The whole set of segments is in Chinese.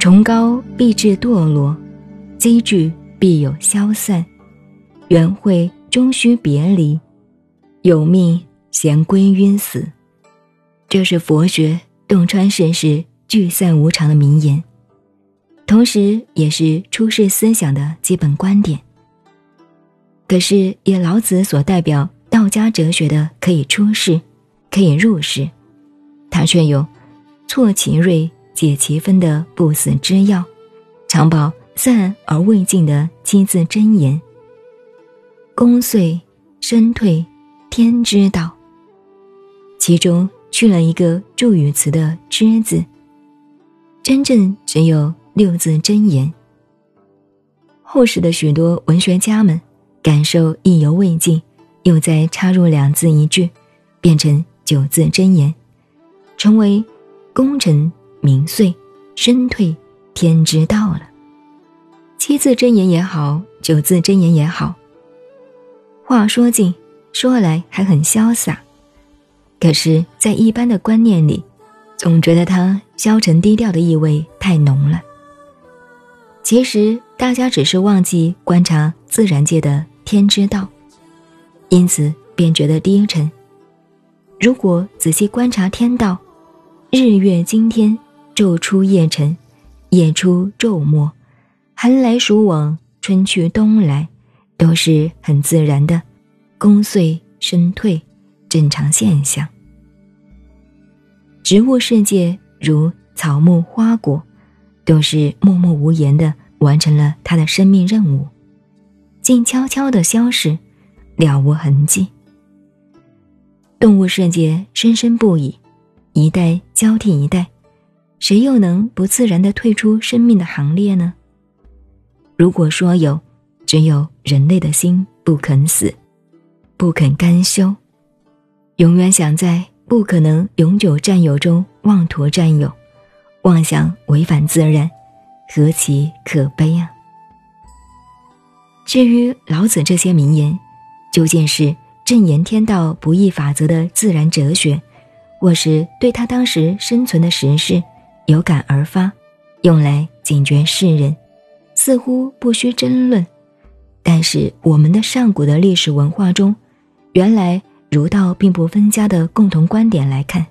崇高必致堕落，机智必有消散，缘会终须别离，有命闲归晕死。这是佛学洞穿世事聚散无常的名言，同时也是出世思想的基本观点。可是以老子所代表道家哲学的可以出世，可以入世，他却有挫其锐解其分的不死之药，常保散而未尽的七字真言。功遂身退，天之道，其中去了一个助语词的之字，真正只有六字真言。后世的许多文学家们感受意犹未尽，又再插入两字一句，变成九字真言，成为功成名遂身退天之道了。七字真言也好，九字真言也好，话说尽说来还很潇洒，可是在一般的观念里，总觉得它消沉低调的意味太浓了。其实大家只是忘记观察自然界的天之道，因此便觉得低沉。如果仔细观察天道，日月今天，昼出夜沉，夜出昼没，寒来暑往，春去冬来，都是很自然的功遂身退正常现象。植物世界如草木花果，都是默默无言地完成了它的生命任务，静悄悄地消逝，了无痕迹。动物世界生生不已，一代交替一代，谁又能不自然地退出生命的行列呢？如果说有，只有人类的心不肯死，不肯甘休，永远想在不可能永久占有中妄图占有，妄想违反自然，何其可悲啊！至于老子这些名言，究竟是正言天道不易法则的自然哲学，或是对他当时生存的时事有感而发，用来警觉世人，似乎不需争论。但是我们的上古的历史文化中，原来儒道并不分家的共同观点来看，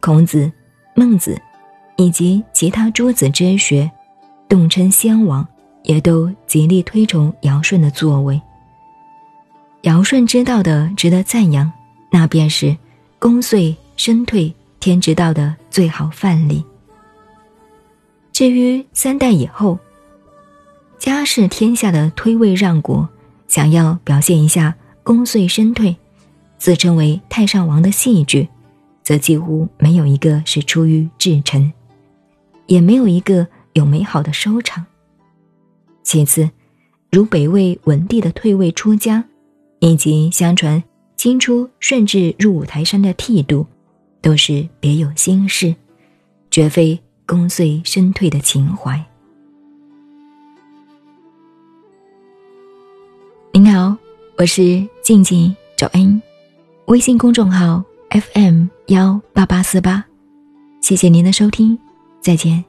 孔子、孟子以及其他诸子之学，动称先王，也都极力推崇尧舜的作为。尧舜之道的值得赞扬，那便是功遂身退天之道的最好范例。至于三代以后，家事天下的推位让国，想要表现一下功遂身退，自称为太上王的戏剧，则几乎没有一个是出于至诚，也没有一个有美好的收场。其次，如北魏文帝的退位出家，以及相传清初顺治入五台山的剃度，都是别有心事，绝非功遂身退的情怀。您好，我是静静周恩，微信公众号 FM18848，谢谢您的收听，再见。